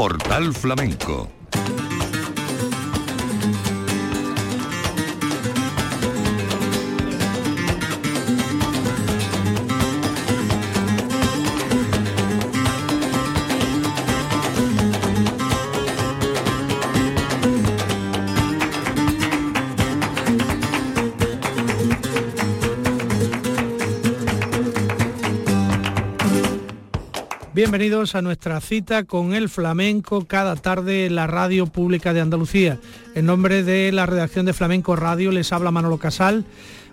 Portal Flamenco. Bienvenidos a nuestra cita con el flamenco cada tarde en la Radio Pública de Andalucía. En nombre de la redacción de Flamenco Radio les habla Manolo Casal.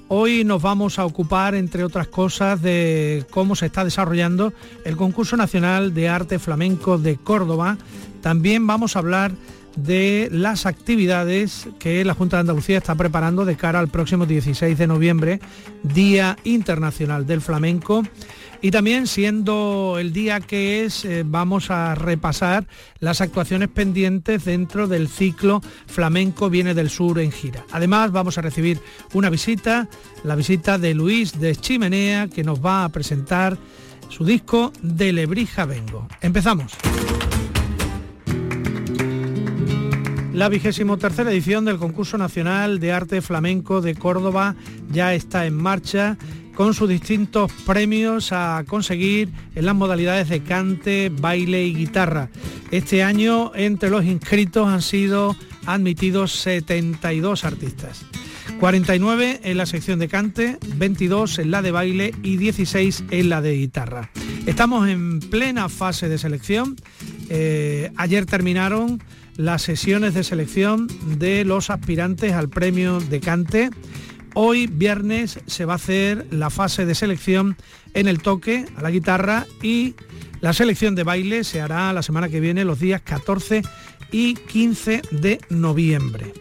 Hoy nos vamos a ocupar, entre otras cosas, de cómo se está desarrollando el Concurso Nacional de Arte Flamenco de Córdoba. También vamos a hablar de las actividades que la Junta de Andalucía está preparando de cara al próximo 16 de noviembre, Día Internacional del Flamenco. Y también, siendo el día que es, vamos a repasar las actuaciones pendientes dentro del ciclo Flamenco Viene del Sur en gira. Además, vamos a recibir una visita, la visita de Luis de Chimenea, que nos va a presentar su disco De Lebrija Vengo. Empezamos. La 23ª edición del Concurso Nacional de Arte Flamenco de Córdoba ya está en marcha, con sus distintos premios a conseguir en las modalidades de cante, baile y guitarra. Este año, entre los inscritos han sido admitidos 72 artistas. 49 en la sección de cante, 22 en la de baile y 16 en la de guitarra. Estamos en plena fase de selección. Ayer terminaron las sesiones de selección de los aspirantes al premio de cante. Hoy, viernes, se va a hacer la fase de selección en el toque, a la guitarra, y la selección de baile se hará la semana que viene, los días 14 y 15 de noviembre.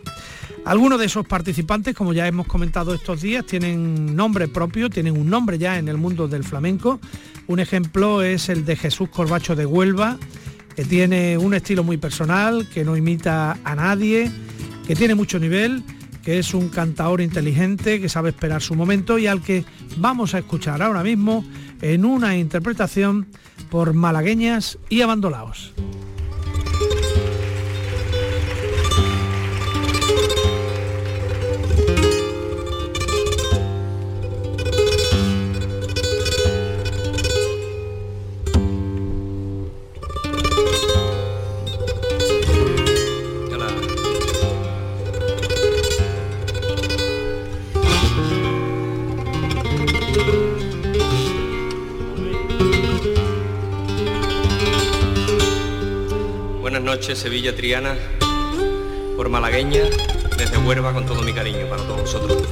Algunos de esos participantes, como ya hemos comentado estos días, tienen nombre propio, tienen un nombre ya en el mundo del flamenco. Un ejemplo es el de Jesús Corbacho de Huelva, que tiene un estilo muy personal, que no imita a nadie, que tiene mucho nivel, que es un cantaor inteligente, que sabe esperar su momento y al que vamos a escuchar ahora mismo en una interpretación por malagueñas y abandonados. Sevilla Triana, por malagueña, desde Huelva, con todo mi cariño para todos vosotros.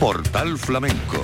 Portal Flamenco.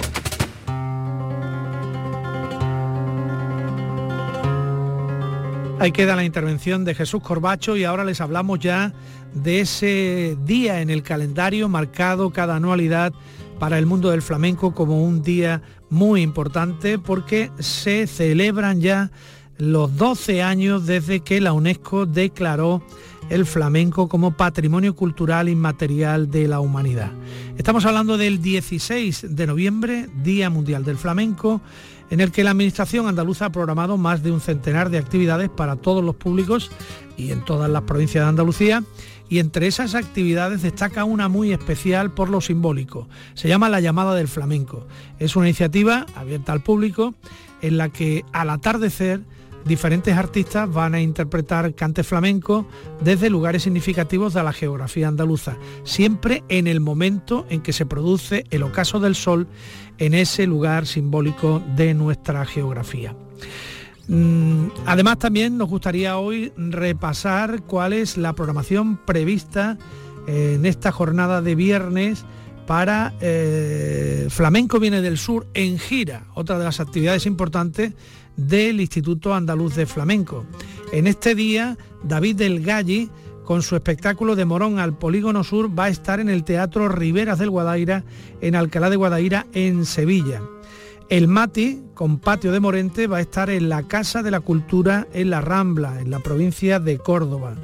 Ahí queda la intervención de Jesús Corbacho y ahora les hablamos ya de ese día en el calendario marcado cada anualidad para el mundo del flamenco como un día muy importante, porque se celebran ya los 12 años desde que la UNESCO declaró el flamenco como Patrimonio Cultural Inmaterial de la Humanidad. Estamos hablando del 16 de noviembre, Día Mundial del Flamenco, en el que la Administración andaluza ha programado más de un centenar de actividades para todos los públicos y en todas las provincias de Andalucía, y entre esas actividades destaca una muy especial por lo simbólico. Se llama La Llamada del Flamenco. Es una iniciativa abierta al público en la que al atardecer diferentes artistas van a interpretar cantes flamencos desde lugares significativos de la geografía andaluza, siempre en el momento en que se produce el ocaso del sol en ese lugar simbólico de nuestra geografía. Además, también nos gustaría hoy repasar cuál es la programación prevista en esta jornada de viernes para Flamenco Viene del Sur en gira, otra de las actividades importantes del Instituto Andaluz de Flamenco. En este día, David Delgalli, con su espectáculo de Morón al Polígono Sur, va a estar en el Teatro Riveras del Guadaira, en Alcalá de Guadaira, en Sevilla. El Mati, con Patio de Morente, va a estar en la Casa de la Cultura en La Rambla, en la provincia de Córdoba.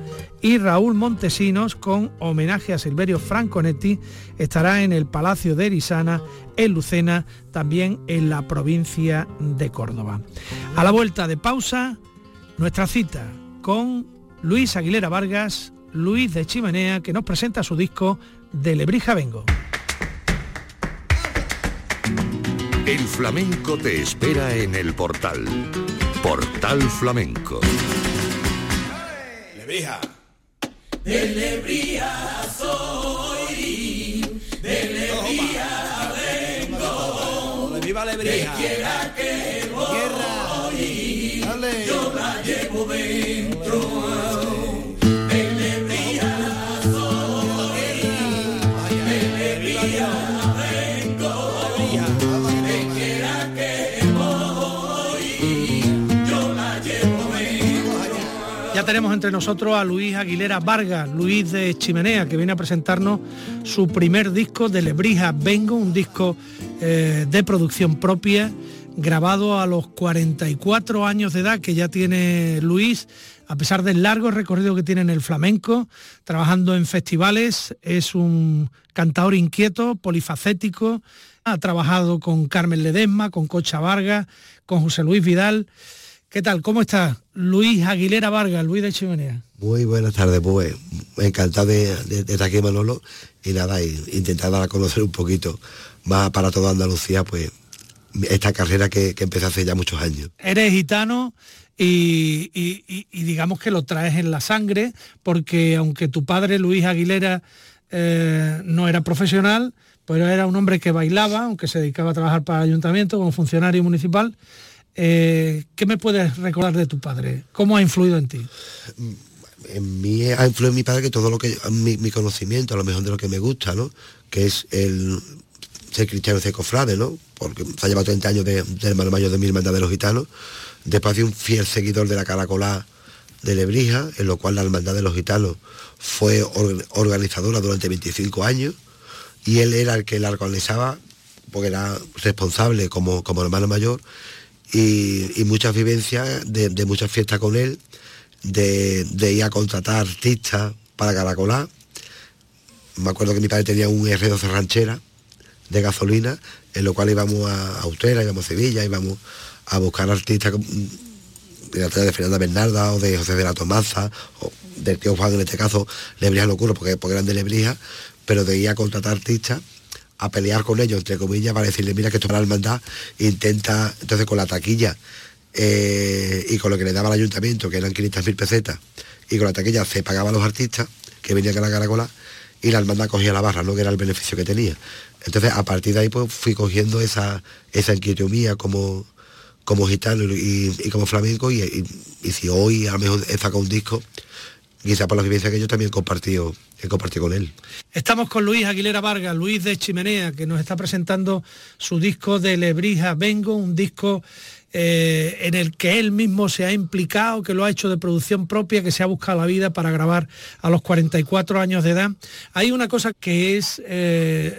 Y Raúl Montesinos, con homenaje a Silverio Franconetti, estará en el Palacio de Erisana, en Lucena, también en la provincia de Córdoba. A la vuelta de pausa, nuestra cita con Luis Aguilera Vargas, Luis de Chimenea, que nos presenta su disco De Lebrija Vengo. El flamenco te espera en el portal. Portal Flamenco. Lebrija. De Lebrija soy, de Lebrija vengo. ¡Viva Lebrija! Que quiera que voy, dale, yo la llevo dentro. Tenemos entre nosotros a Luis Aguilera Vargas, Luis de Chimenea, que viene a presentarnos su primer disco, De Lebrija Vengo, un disco de producción propia, grabado a los 44 años de edad que ya tiene Luis, a pesar del largo recorrido que tiene en el flamenco, trabajando en festivales. Es un cantador inquieto, polifacético, ha trabajado con Carmen Ledesma, con Concha Vargas, con José Luis Vidal. ¿Qué tal? ¿Cómo estás? Luis Aguilera Vargas, Luis de Chimenea. Muy buenas tardes, pues encantado de estar aquí, Manolo, y nada, y intentar dar a conocer un poquito más para toda Andalucía, pues esta carrera que empecé hace ya muchos años. Eres gitano y digamos que lo traes en la sangre, porque aunque tu padre, Luis Aguilera, no era profesional, pero era un hombre que bailaba, aunque se dedicaba a trabajar para el ayuntamiento como funcionario municipal. ¿Qué me puedes recordar de tu padre? ¿Cómo ha influido en ti? En mí ha influido en mi padre que todo lo que mi conocimiento, a lo mejor de lo que me gusta, ¿no? Que es el ser cristiano, ser cofrade, ¿no? Porque se ha llevado 30 años de hermano mayor de mi hermandad de los gitanos. Después de un fiel seguidor de la caracolá de Lebrija, en lo cual la hermandad de los gitanos fue organizadora durante 25 años, y él era el que la organizaba porque era responsable como hermano mayor. Y muchas vivencias de muchas fiestas con él, de ir a contratar artistas para caracolar. Me acuerdo que mi padre tenía un R12 ranchera de gasolina, en lo cual íbamos a Austera, íbamos a Sevilla, íbamos a buscar artistas de la talla de Fernanda Bernarda o de José de la Tomaza, o del tío Juan en este caso, Lebrija no ocurre porque eran de Lebrija, pero de ir a contratar artistas, a pelear con ellos, entre comillas, para decirle, mira, que esto es para la hermandad, intenta, entonces con la taquilla y con lo que le daba el ayuntamiento, que eran 500.000 pesetas, y con la taquilla se pagaba a los artistas que venían a la caracola, y la hermandad cogía la barra, ¿no? Que era el beneficio que tenía. Entonces, a partir de ahí, pues, fui cogiendo esa inquietud mía como gitano y como flamenco, y si hoy a lo mejor he sacado un disco, y quizá por las vivencias que yo también he compartido con él. Estamos con Luis Aguilera Vargas, Luis de Chimenea, que nos está presentando su disco De Lebrija Vengo, un disco en el que él mismo se ha implicado, que lo ha hecho de producción propia, que se ha buscado la vida para grabar a los 44 años de edad. Hay una cosa que es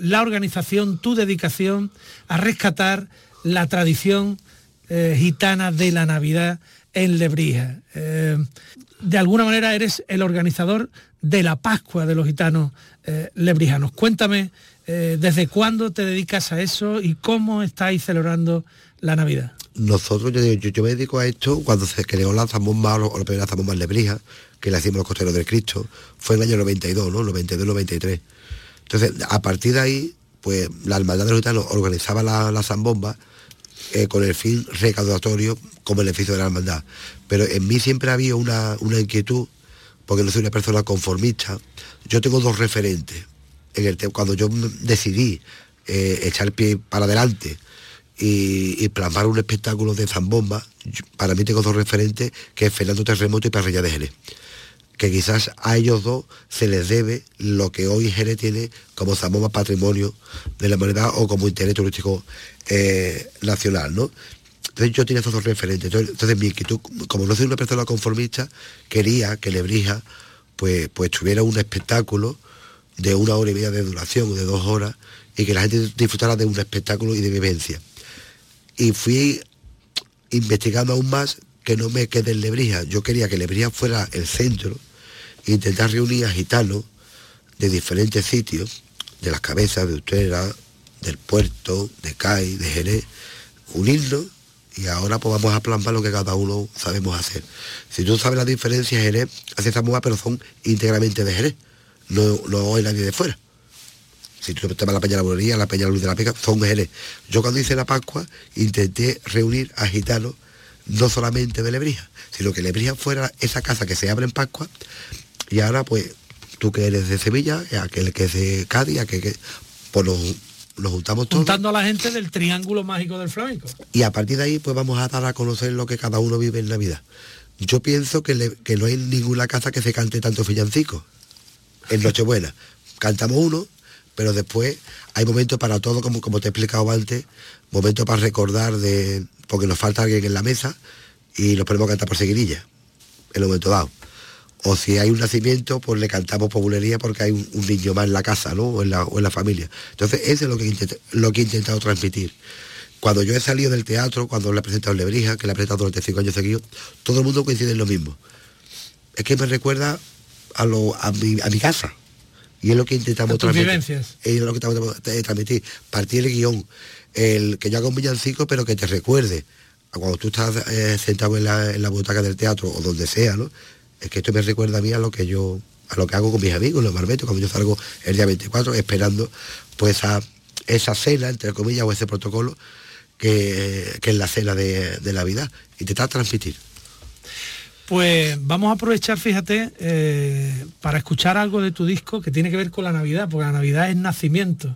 la organización, tu dedicación a rescatar la tradición gitana de la Navidad en Lebrija. De alguna manera eres el organizador de la Pascua de los gitanos lebrijanos. Cuéntame desde cuándo te dedicas a eso y cómo estáis celebrando la Navidad. Nosotros, yo me dedico a esto cuando se creó la Zambomba, o la primera Zambomba en Lebrija, que la hicimos los costeros del Cristo, fue en el año 92, ¿no? 92-93. Entonces, a partir de ahí, pues la Hermandad de los Gitanos organizaba la Zambomba con el fin recaudatorio como beneficio de la hermandad. Pero en mí siempre ha habido una inquietud, porque no soy una persona conformista. Yo tengo dos referentes. Cuando yo decidí echar pie para adelante y plasmar un espectáculo de zambomba, para mí tengo dos referentes, que es Fernando Terremoto y Parrilla de Jerez, que quizás a ellos dos se les debe lo que hoy Jerez tiene como zambomba patrimonio de la humanidad o como interés turístico nacional, ¿no? Entonces yo tenía esos dos referentes. Entonces mi inquietud, como no soy una persona conformista, quería que Lebrija pues tuviera un espectáculo de 1 hora y media de duración o de 2 horas, y que la gente disfrutara de un espectáculo y de vivencia. Y fui investigando aún más, que no me quede en Lebrija. Yo quería que Lebrija fuera el centro e intentar reunir a gitanos de diferentes sitios, de Las Cabezas, de Utrera, del Puerto, de Cádiz, de Jerez, unirnos, y ahora pues vamos a plasmar lo que cada uno sabemos hacer. Si tú sabes la diferencia, Jerez hace zambomba, pero son íntegramente de Jerez, no hay nadie de fuera. Si tú te vas a la Peña de la Bulería, la Peña de la Luz de la Pica, son de Jerez. Yo cuando hice la Pascua intenté reunir a gitanos no solamente de Lebrija, sino que Lebrija fuera esa casa que se abre en Pascua. Y ahora pues tú que eres de Sevilla, aquel que es de Cádiz, aquel que pues nos juntamos todos, juntando a la gente del triángulo mágico del flamenco, y a partir de ahí pues vamos a dar a conocer lo que cada uno vive en Navidad. Yo pienso que no hay ninguna casa que se cante tanto villancico. En Nochebuena cantamos uno, pero después hay momentos para todo, como te he explicado antes, momentos para recordar porque nos falta alguien en la mesa y nos ponemos a cantar por seguidilla, en un momento dado. O si hay un nacimiento, pues le cantamos por bulería porque hay un niño más en la casa, ¿no? O en la familia. Entonces, eso es lo que he intentado transmitir. Cuando yo he salido del teatro, cuando la he presentado en Lebrija, que la he presentado durante 5 años seguidos, todo el mundo coincide en lo mismo. Es que me recuerda a mi casa. Y es lo que intentamos transmitir. Es lo que intentamos transmitir. Partir el guión. El que yo haga un villancico, pero que te recuerde a cuando tú estás sentado en la butaca del teatro o donde sea, ¿no? Es que esto me recuerda a mí a lo que hago con mis amigos en los barbetos, cuando yo salgo el día 24 esperando pues a esa cena, entre comillas, o ese protocolo que es la cena de Navidad. Intentar transmitir. Pues vamos a aprovechar, fíjate, para escuchar algo de tu disco que tiene que ver con la Navidad, porque la Navidad es nacimiento,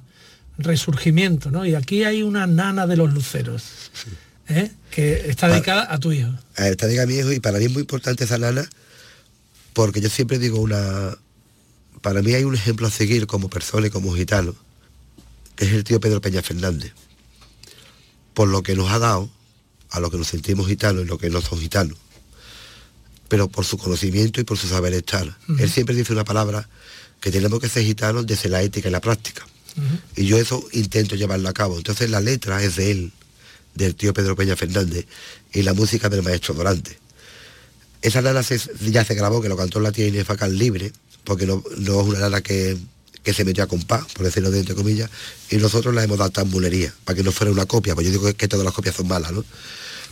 resurgimiento, ¿no? Y aquí hay una Nana de los Luceros, sí, que está dedicada a tu hijo. Está dedicada a mi hijo, y para mí es muy importante esa nana, porque yo siempre digo para mí hay un ejemplo a seguir como persona y como gitano, que es el tío Pedro Peña Fernández, por lo que nos ha dado, a lo que nos sentimos gitanos y lo que no son gitanos, pero por su conocimiento y por su saber estar. Uh-huh. Él siempre dice una palabra, que tenemos que ser gitanos desde la ética y la práctica. Uh-huh. Y yo eso intento llevarlo a cabo. Entonces la letra es de él, del tío Pedro Peña Fernández, y la música del maestro Dorantes. Esa nana ya se grabó, que lo cantó la tía Inés Facán libre, porque no es una nana que se metió a compás, por decirlo de entre comillas, y nosotros la hemos dado tambulería, para que no fuera una copia, porque yo digo que todas las copias son malas, ¿no?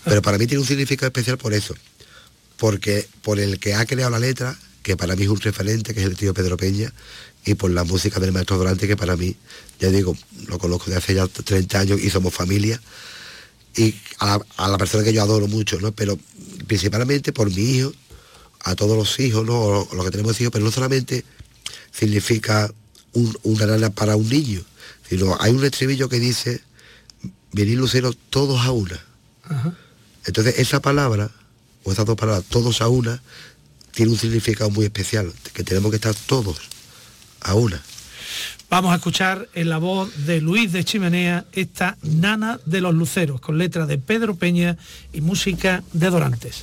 Pero para mí tiene un significado especial por eso. Porque por el que ha creado la letra, que para mí es un referente, que es el tío Pedro Peña, y por la música del maestro Dorantes, que para mí, ya digo, lo conozco de hace ya 30 años y somos familia, y a la persona que yo adoro mucho, ¿no? Pero principalmente por mi hijo, a todos los hijos, ¿no? O los que tenemos hijos, pero no solamente significa una nana para un niño, sino hay un estribillo que dice, venid luceros todos a una. Ajá. Entonces esa palabra, o esas dos palabras, todos a una, tiene un significado muy especial, que tenemos que estar todos a una. Vamos a escuchar en la voz de Luis de Chimenea esta Nana de los Luceros, con letra de Pedro Peña y música de Dorantes.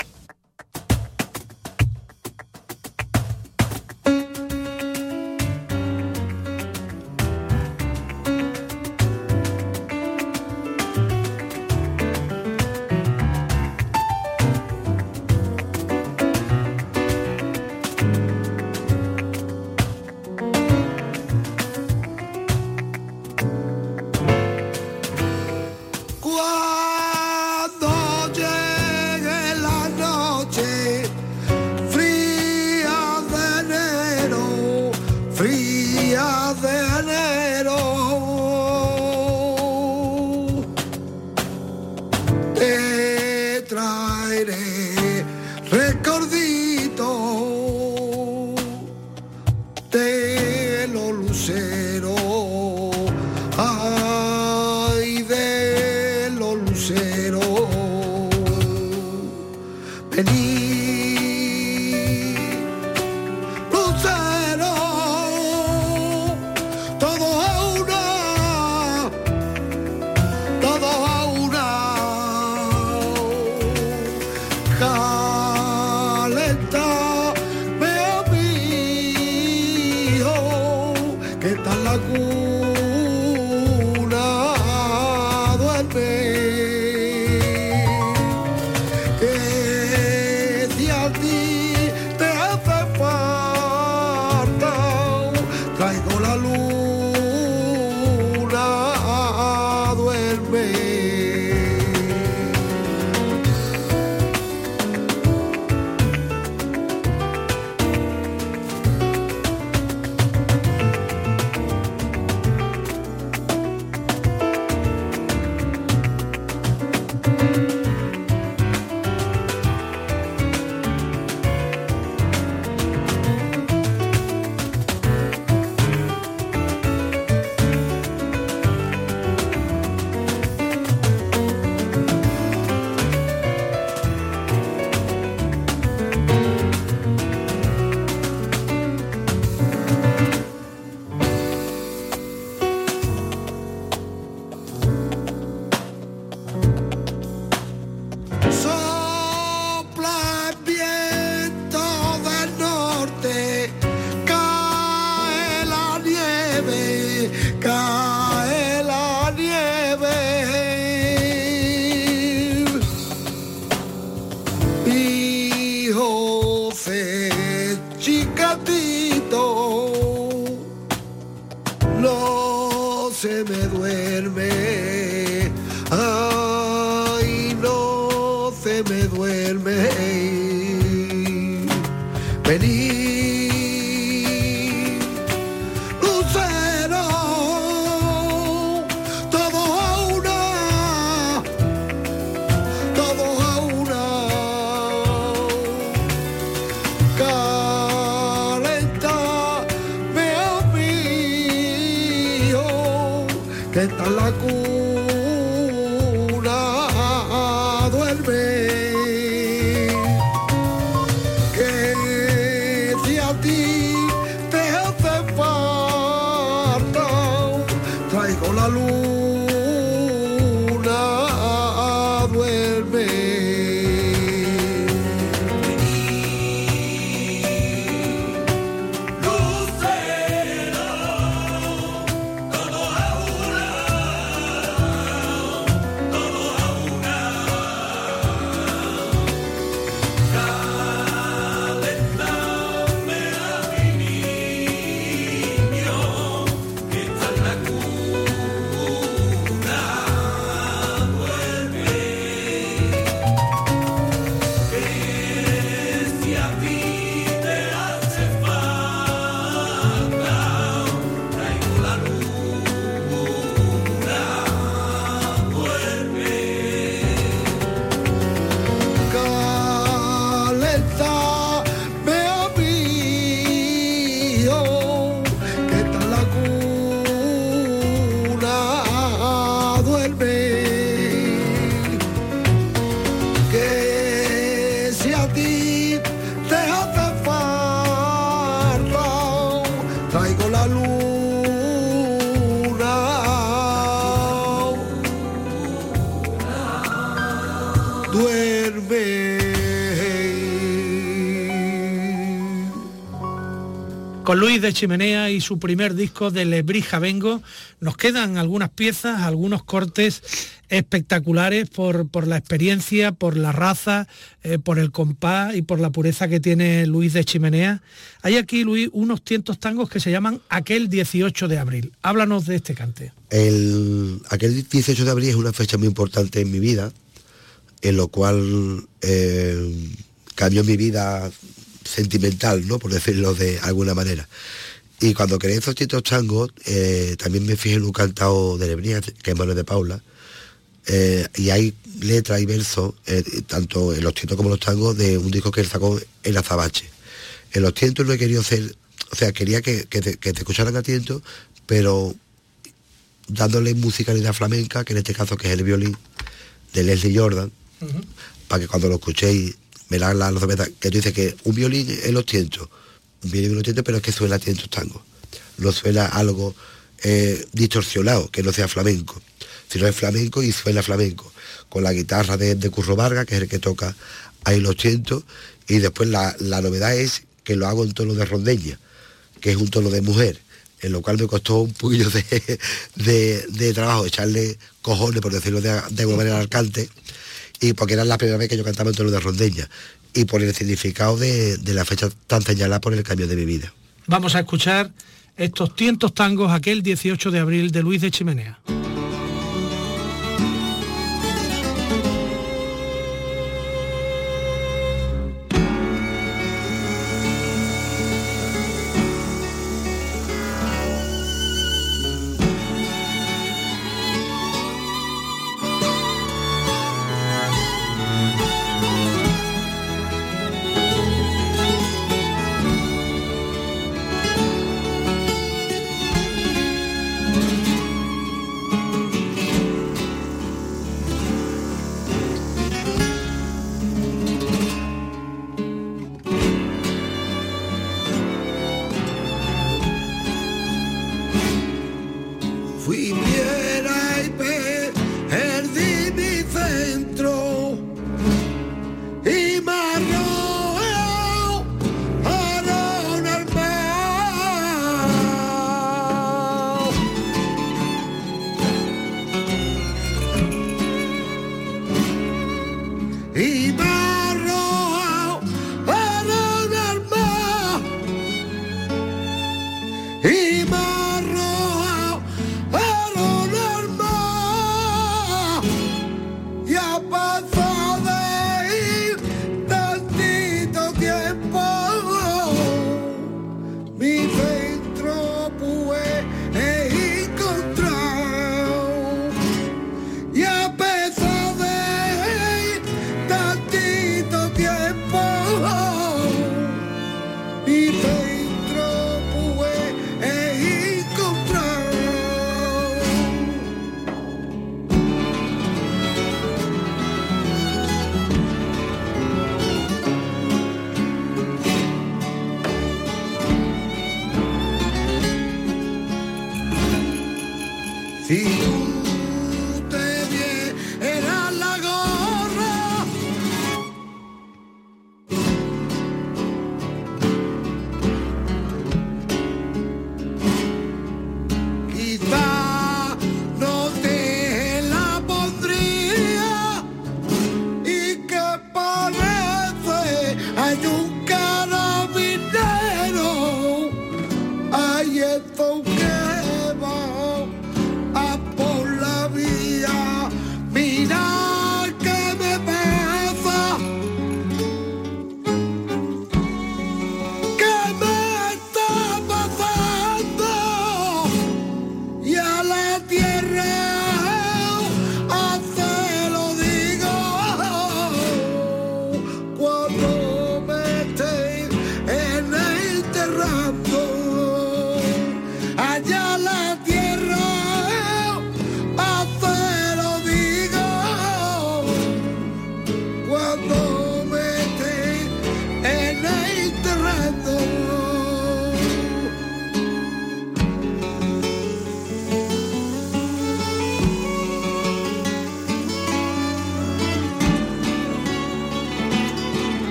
traigo la luna. Duerme. Con Luis de Chimenea y su primer disco, De Lebrija Vengo, nos quedan algunas piezas, algunos cortes espectaculares por la experiencia, por la raza, por el compás y por la pureza que tiene Luis de Chimenea. Hay aquí, Luis, unos tientos tangos que se llaman Aquel 18 de Abril. Háblanos de este cante. Aquel 18 de abril es una fecha muy importante en mi vida, en lo cual cambió mi vida sentimental, ¿no?, por decirlo de alguna manera. Y cuando creé estos tientos tangos, también me fijé en un cantado de Lebrija, que es Manuel de Paula, y hay letras y versos, tanto en los tientos como en los tangos, de un disco que él sacó en Azabache. En los tientos no he querido hacer, o sea, quería que te escucharan a tientos, pero dándole musicalidad flamenca, que en este caso que es el violín de Leslie Jordan, uh-huh, para que cuando lo escuchéis, me la novedad, que tú dices que un violín en los tientos, un violín en los tientos, pero es que suena a tientos tangos, no suena algo distorsionado, que no sea flamenco, sino es flamenco y suena flamenco, con la guitarra de Curro Vargas, que es el que toca ahí los tientos. Y después la novedad es que lo hago en tono de rondeña, que es un tono de mujer, en lo cual me costó un poquillo de trabajo, echarle cojones, por decirlo de alguna manera, al cante, y porque era la primera vez que yo cantaba en tono de rondeña, y por el significado de la fecha tan señalada por el cambio de mi vida. Vamos a escuchar estos tientos tangos, Aquel 18 de abril, de Luis de Chimenea.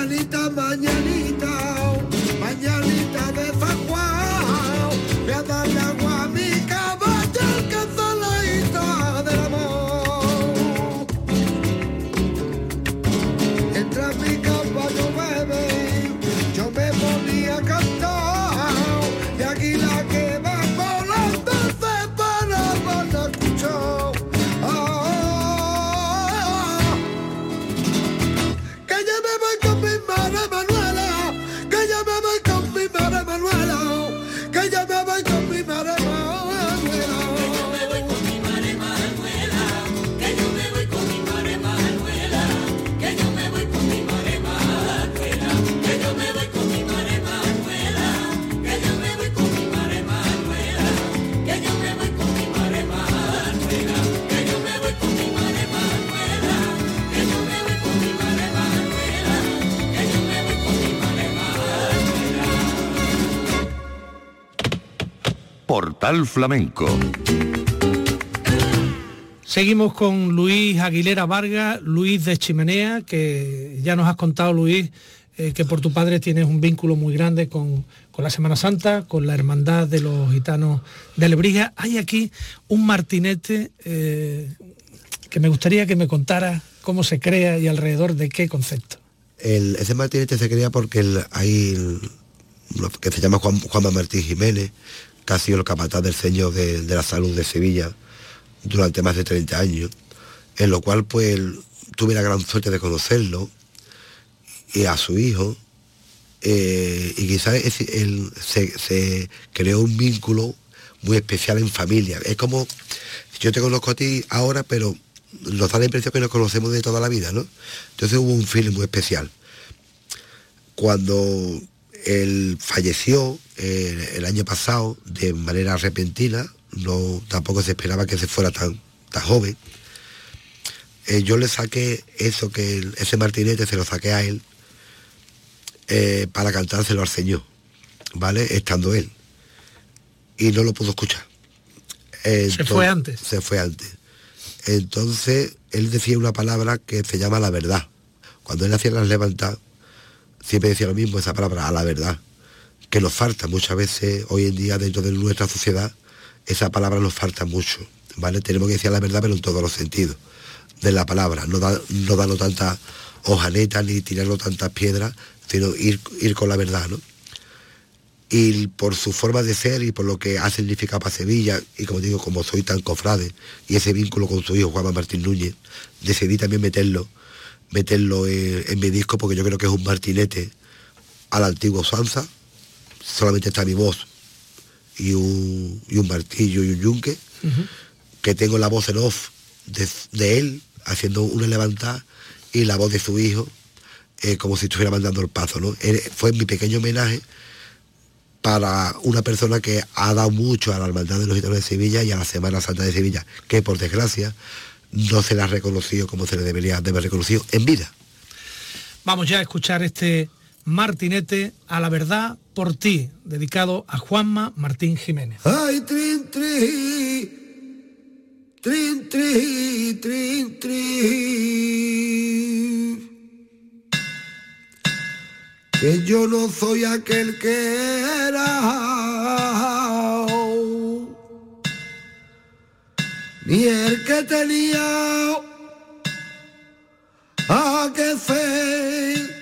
Mañanita, mañanita, mañanita de San Juan, voy a darle agua a mi caballo, alcanza la isla del amor. Mientras mi caballo bebe, yo me ponía a cantar, y aquí la que va volando se para para escuchar. Portal Flamenco. Seguimos con Luis Aguilera Vargas, Luis de Chimenea, que ya nos has contado, Luis, que por tu padre tienes un vínculo muy grande con la Semana Santa, con la hermandad de los gitanos de Lebrija. Hay aquí un martinete que me gustaría que me contara cómo se crea y alrededor de qué concepto. Ese martinete se crea porque hay uno que se llama Juan Martín Jiménez, que ha sido el capataz del Señor de la Salud de Sevilla durante más de 30 años, en lo cual pues tuve la gran suerte de conocerlo y a su hijo, y quizás se creó un vínculo muy especial en familia. Es como, yo te conozco a ti ahora, pero nos da la impresión que nos conocemos de toda la vida, ¿no? Entonces hubo un feeling muy especial. Cuando él falleció el año pasado de manera repentina, no, tampoco se esperaba que se fuera tan joven. Yo le saqué eso, ese martinete se lo saqué a él para cantárselo al Señor, ¿vale? Estando él. Y no lo pudo escuchar. Entonces, se fue antes. Entonces él decía una palabra que se llama la verdad. Cuando él hacía las levantadas, siempre decía lo mismo, esa palabra, a la verdad, que nos falta muchas veces hoy en día dentro de nuestra sociedad. Esa palabra nos falta mucho, ¿vale? Tenemos que decir la verdad, pero en todos los sentidos de la palabra, no darnos tantas hojanetas ni tirarnos tantas piedras, sino ir con la verdad, ¿no? Y por su forma de ser y por lo que ha significado para Sevilla, y como digo, como soy tan cofrade, y ese vínculo con su hijo Juan Martín Núñez, decidí también meterlo en mi disco, porque yo creo que es un martinete a la antigua usanza. Solamente está mi voz y un martillo y un yunque, que tengo la voz en off de él haciendo una levantada y la voz de su hijo, como si estuviera mandando el paso, ¿no? Fue mi pequeño homenaje para una persona que ha dado mucho a la hermandad de los gitanos de Sevilla y a la Semana Santa de Sevilla, que por desgracia no se la ha reconocido como se le debería de haber reconocido en vida. Vamos ya a escuchar este martinete, a la verdad, por ti, dedicado a Juanma Martín Jiménez. Ay, trin, trin, trin, trin, trin, trin, que yo no soy aquel que era, ni el que tenía a que ser.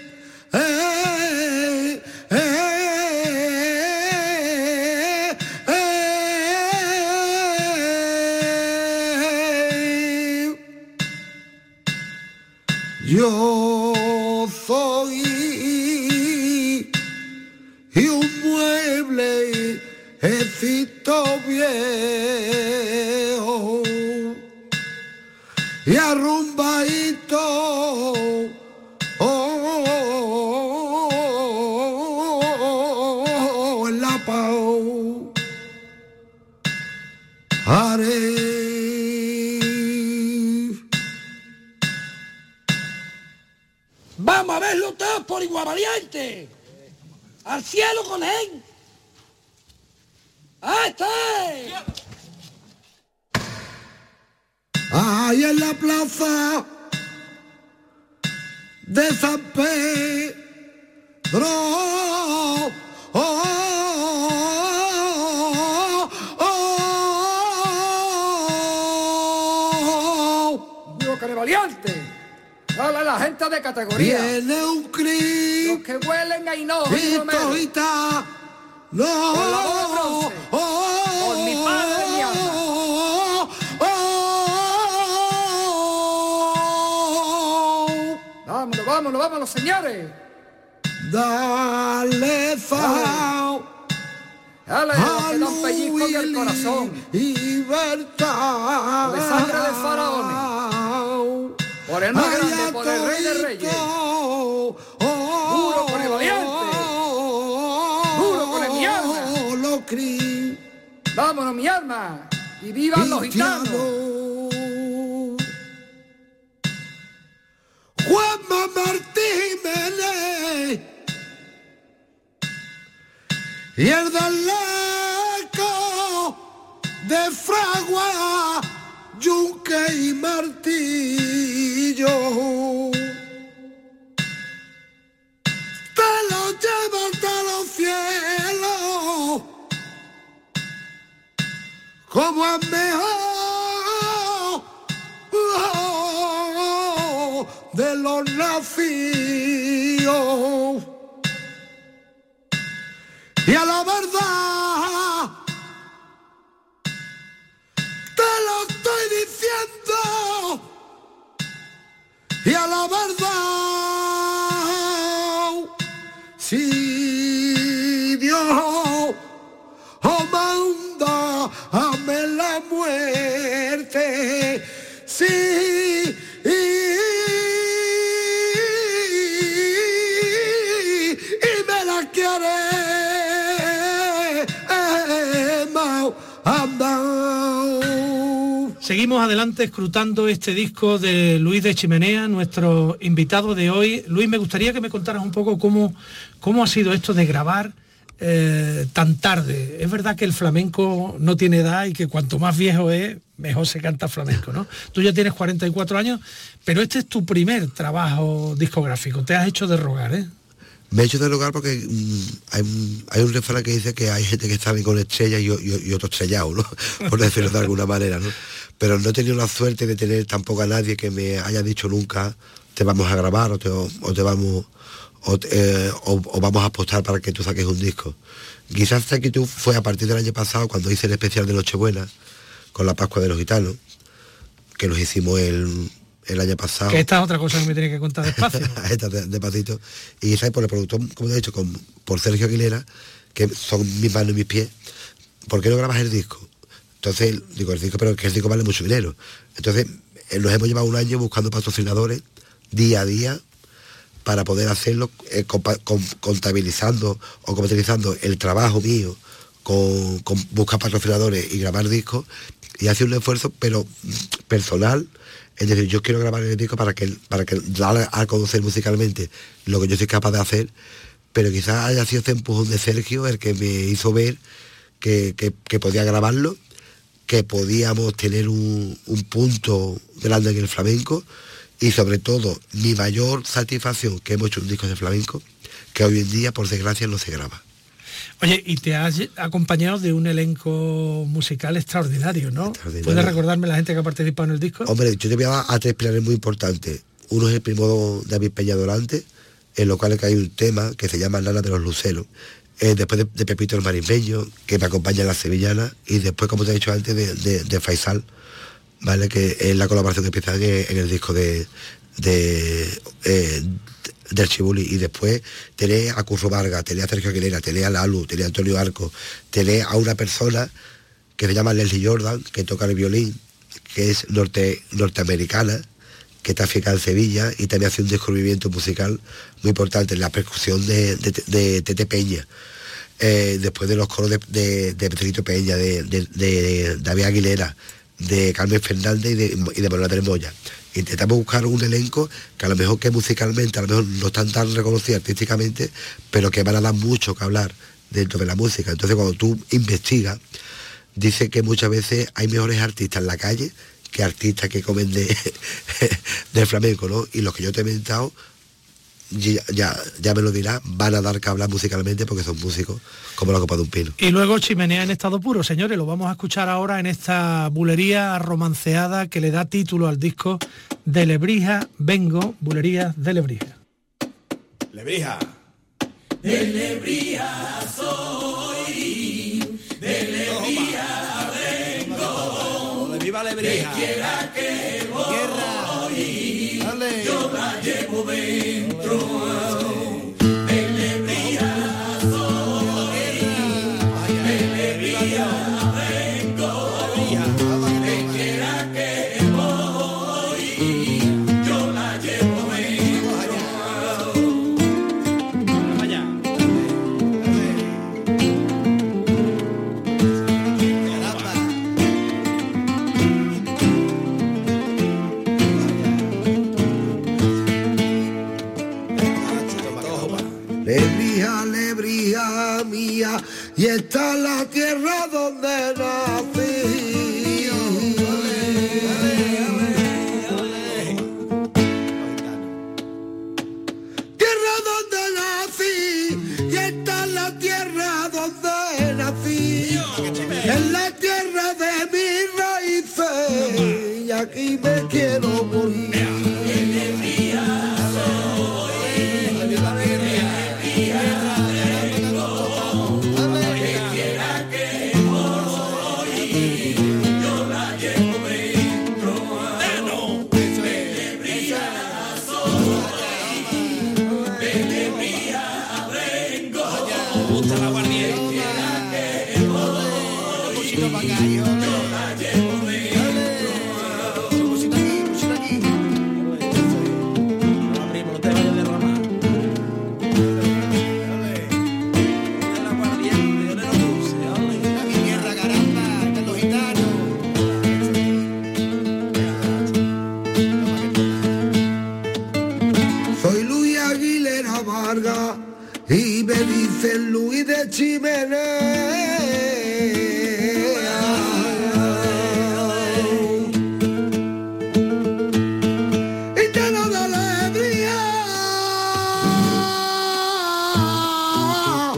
Yo soy un mueble, éxito viejo y arrumbadito. Vamos a verlo todos por igual variante. Al cielo con él. ¡Ahí está! Ahí en la plaza de San Pedro La gente de categoría. Viene un cri. Los que huelen a hinojo. Vistoita. No. Con la voz de bronce. Con mi padre y mi alma. Vámonos, vámonos, vámonos, señores. Dale, fao. Dale, que da un pellizco en el corazón. Libertad. De sangre de faraones. Por el más grande, por el rey de reyes. Juro con el valiente. Juro con el mi alma. Vámonos, mi alma. Y vivan los gitanos. Juan Martín Jiménez. Y el del leco de fragua. Yunque y martillo te lo lleva hasta los cielos como es mejor de los nacidos y a la verdad te lo estoy diciendo y a la verdad si Dios os manda ame la muerte si y me la quiere andar. Seguimos adelante escrutando este disco de Luis de Chimenea, nuestro invitado de hoy. Luis, me gustaría que me contaras un poco cómo ha sido esto de grabar tan tarde. Es verdad que el flamenco no tiene edad y que cuanto más viejo es, mejor se canta flamenco, ¿no? Tú ya tienes 44 años, pero este es tu primer trabajo discográfico. Te has hecho de rogar, ¿eh? Me he hecho de rogar porque hay un refrán que dice que hay gente que está bien con estrellas y otro estrellado, ¿no? Por decirlo de alguna manera, ¿no? Pero no he tenido la suerte de tener tampoco a nadie que me haya dicho nunca te vamos a grabar o vamos a apostar para que tú saques un disco. Quizás esta actitud fue a partir del año pasado cuando hice el especial de Nochebuena con la Pascua de los Gitanos, que los hicimos el año pasado. Que esta es otra cosa que me tiene que contar despacio. Esta despacito. Y esa por el productor, como te he dicho, por Sergio Aguilera, que son mis manos y mis pies. ¿Por qué no grabas el disco? Entonces, digo, el disco, pero que el disco vale mucho dinero. Entonces, nos hemos llevado un año buscando patrocinadores día a día para poder hacerlo, contabilizando o comercializando el trabajo mío con buscar patrocinadores y grabar discos. Y hace un esfuerzo, pero personal. Es decir, yo quiero grabar el disco para que dar a conocer musicalmente lo que yo soy capaz de hacer, pero quizás haya sido este empujón de Sergio el que me hizo ver que podía grabarlo, que podíamos tener un punto grande en el flamenco y sobre todo mi mayor satisfacción que hemos hecho un disco de flamenco que hoy en día por desgracia no se graba. Oye, y te has acompañado de un elenco musical extraordinario, ¿no? Extraordinario. ¿Puedes recordarme la gente que ha participado en el disco? Hombre, yo te voy a dar a tres pilares muy importantes. Uno es el primo David Peña Dorantes, en lo cual hay un tema que se llama Nana de los Luceros. Después de Pepito el Marismeño, que me acompaña en la sevillana. Y después, como te he dicho antes, de Faisal, ¿vale? Que es la colaboración que empieza en el disco del Chibuli. Y después te lee a Curro Vargas, te lee a Sergio Aguilera, te lee a Lalu, te lee a Antonio Arco, te lee a una persona que se llama Leslie Jordan, que toca el violín, que es norteamericana, que está fija en Sevilla y también hace un descubrimiento musical muy importante en la percusión de Tete Peña. Después de los coros de Pedrito Peña, de David Aguilera, de Carmen Fernández y de Manuela del Moya. Intentamos buscar un elenco que a lo mejor que musicalmente, a lo mejor no están tan reconocidos artísticamente, pero que van a dar mucho que hablar dentro de la música. Entonces cuando tú investigas, dice que muchas veces hay mejores artistas en la calle que artistas que comen de flamenco, ¿no? Y los que yo te he inventado ya me lo dirá, van a dar que hablar musicalmente porque son músicos como la copa de un pino. Y luego Chimenea en estado puro, señores, lo vamos a escuchar ahora en esta bulería romanceada que le da título al disco De Lebrija Vengo, bulerías de Lebrija. Lebrija. De Lebrija soy, de Lebrija vengo, que quiera que voy, yo la llevo dentro. Y está la tierra donde nací. Tierra donde nací. Y está la tierra donde nací. En la tierra de mis raíces. Y aquí me quiero morir. Luis de Chimenea, y te lo da la alegría,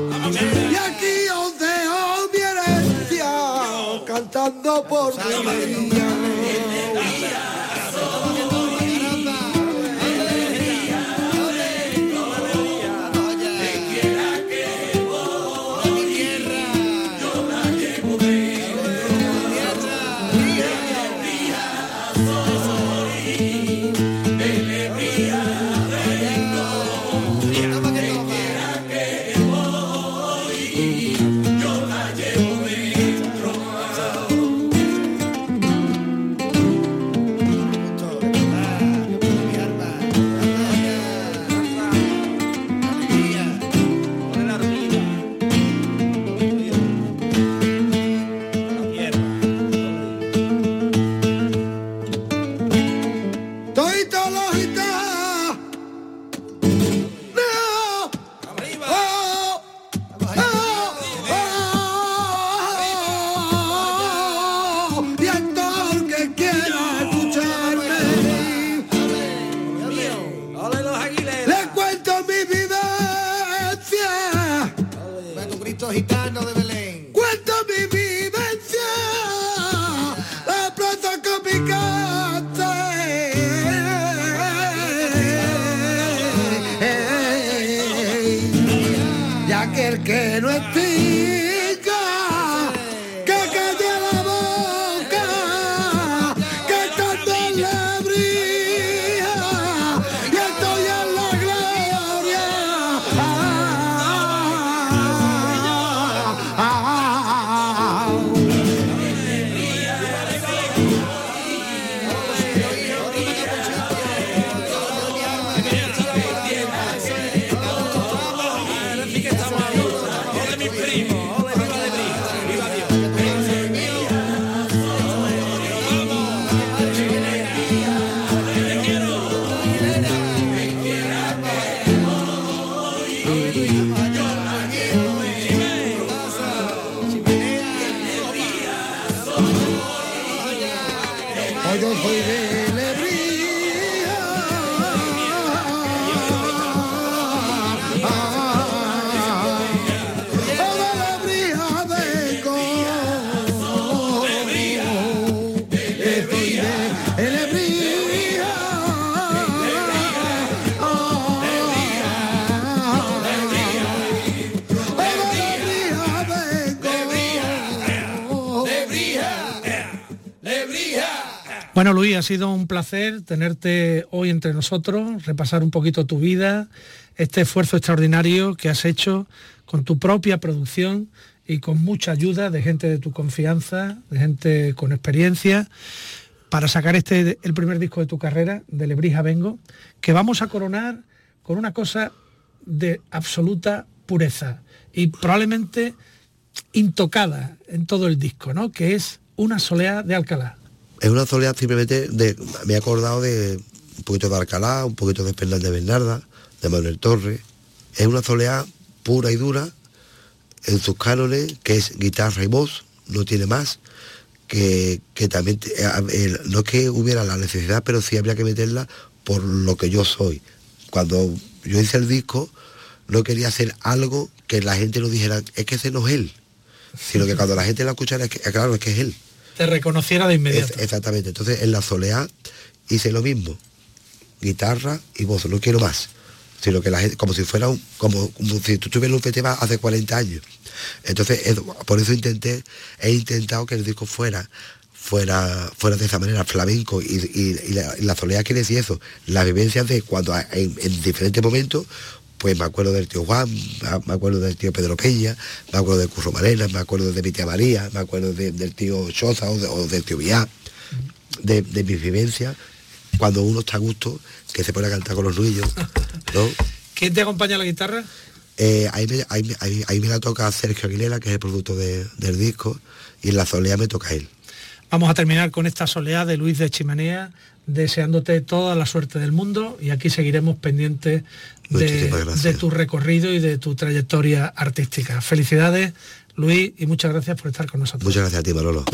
y aquí os dejo mi herencia, cantando por mi vida. Soy de Lebrija, Bueno, Luis, ha sido un placer tenerte hoy entre nosotros, repasar un poquito tu vida, este esfuerzo extraordinario que has hecho con tu propia producción y con mucha ayuda de gente de tu confianza, de gente con experiencia, para sacar el primer disco de tu carrera, De Lebrija Vengo, que vamos a coronar con una cosa de absoluta pureza y probablemente intocada en todo el disco, ¿no? Que es una soleá de Alcalá. Es una soleá simplemente de... me he acordado de un poquito de Alcalá, un poquito de Fernández Bernarda, de Manuel Torres. Es una soleá pura y dura en sus cánones, que es guitarra y voz, no tiene más, que también... no es que hubiera la necesidad, pero sí habría que meterla por lo que yo soy. Cuando yo hice el disco, no quería hacer algo que la gente nos dijera, es que ese no es él, sino que cuando la gente la escuchara, claro, es que es él. Te reconociera de inmediato. Exactamente. Entonces, en la soleá hice lo mismo. Guitarra y voz, no quiero más. Sino que la gente, como si fuera como si tú tuvieras un festival hace 40 años. Entonces, por eso he intentado que el disco fuera de esa manera, flamenco, y la soleá quiere decir eso, las vivencias de cuando en diferentes momentos, pues me acuerdo del tío Juan, me acuerdo del tío Pedro Peña, me acuerdo de Curro Vargas, me acuerdo de mi tía María, me acuerdo del tío Choza o del tío Villá, de mis vivencias, cuando uno está a gusto, que se pone a cantar con los nudillos, ¿no? ¿Quién te acompaña a la guitarra? Ahí me la toca Sergio Aguilera, que es el productor del disco, y en la soleá me toca él. Vamos a terminar con esta soleá de Luis de Chimenea, deseándote toda la suerte del mundo, y aquí seguiremos pendientes de tu recorrido y de tu trayectoria artística. Felicidades, Luis, y muchas gracias por estar con nosotros. Muchas gracias a ti, Manolo.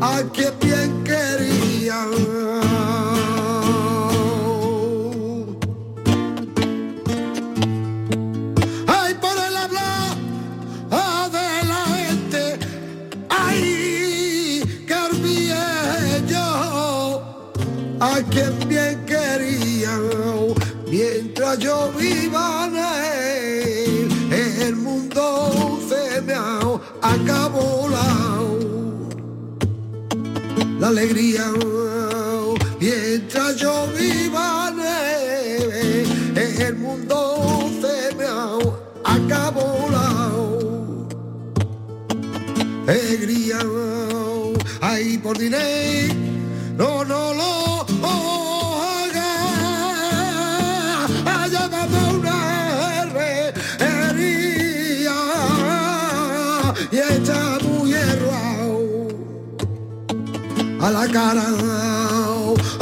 al que bien quería. Ay, por el hablar de la gente, ay, que olvidé yo al que bien quería. Mientras yo viva en el mundo se me acabó la alegría. Mientras yo viva en el mundo se me acabó la alegría. Ay, por dinero, no lo hagas, allá va una herrería y esta mujer a la cara.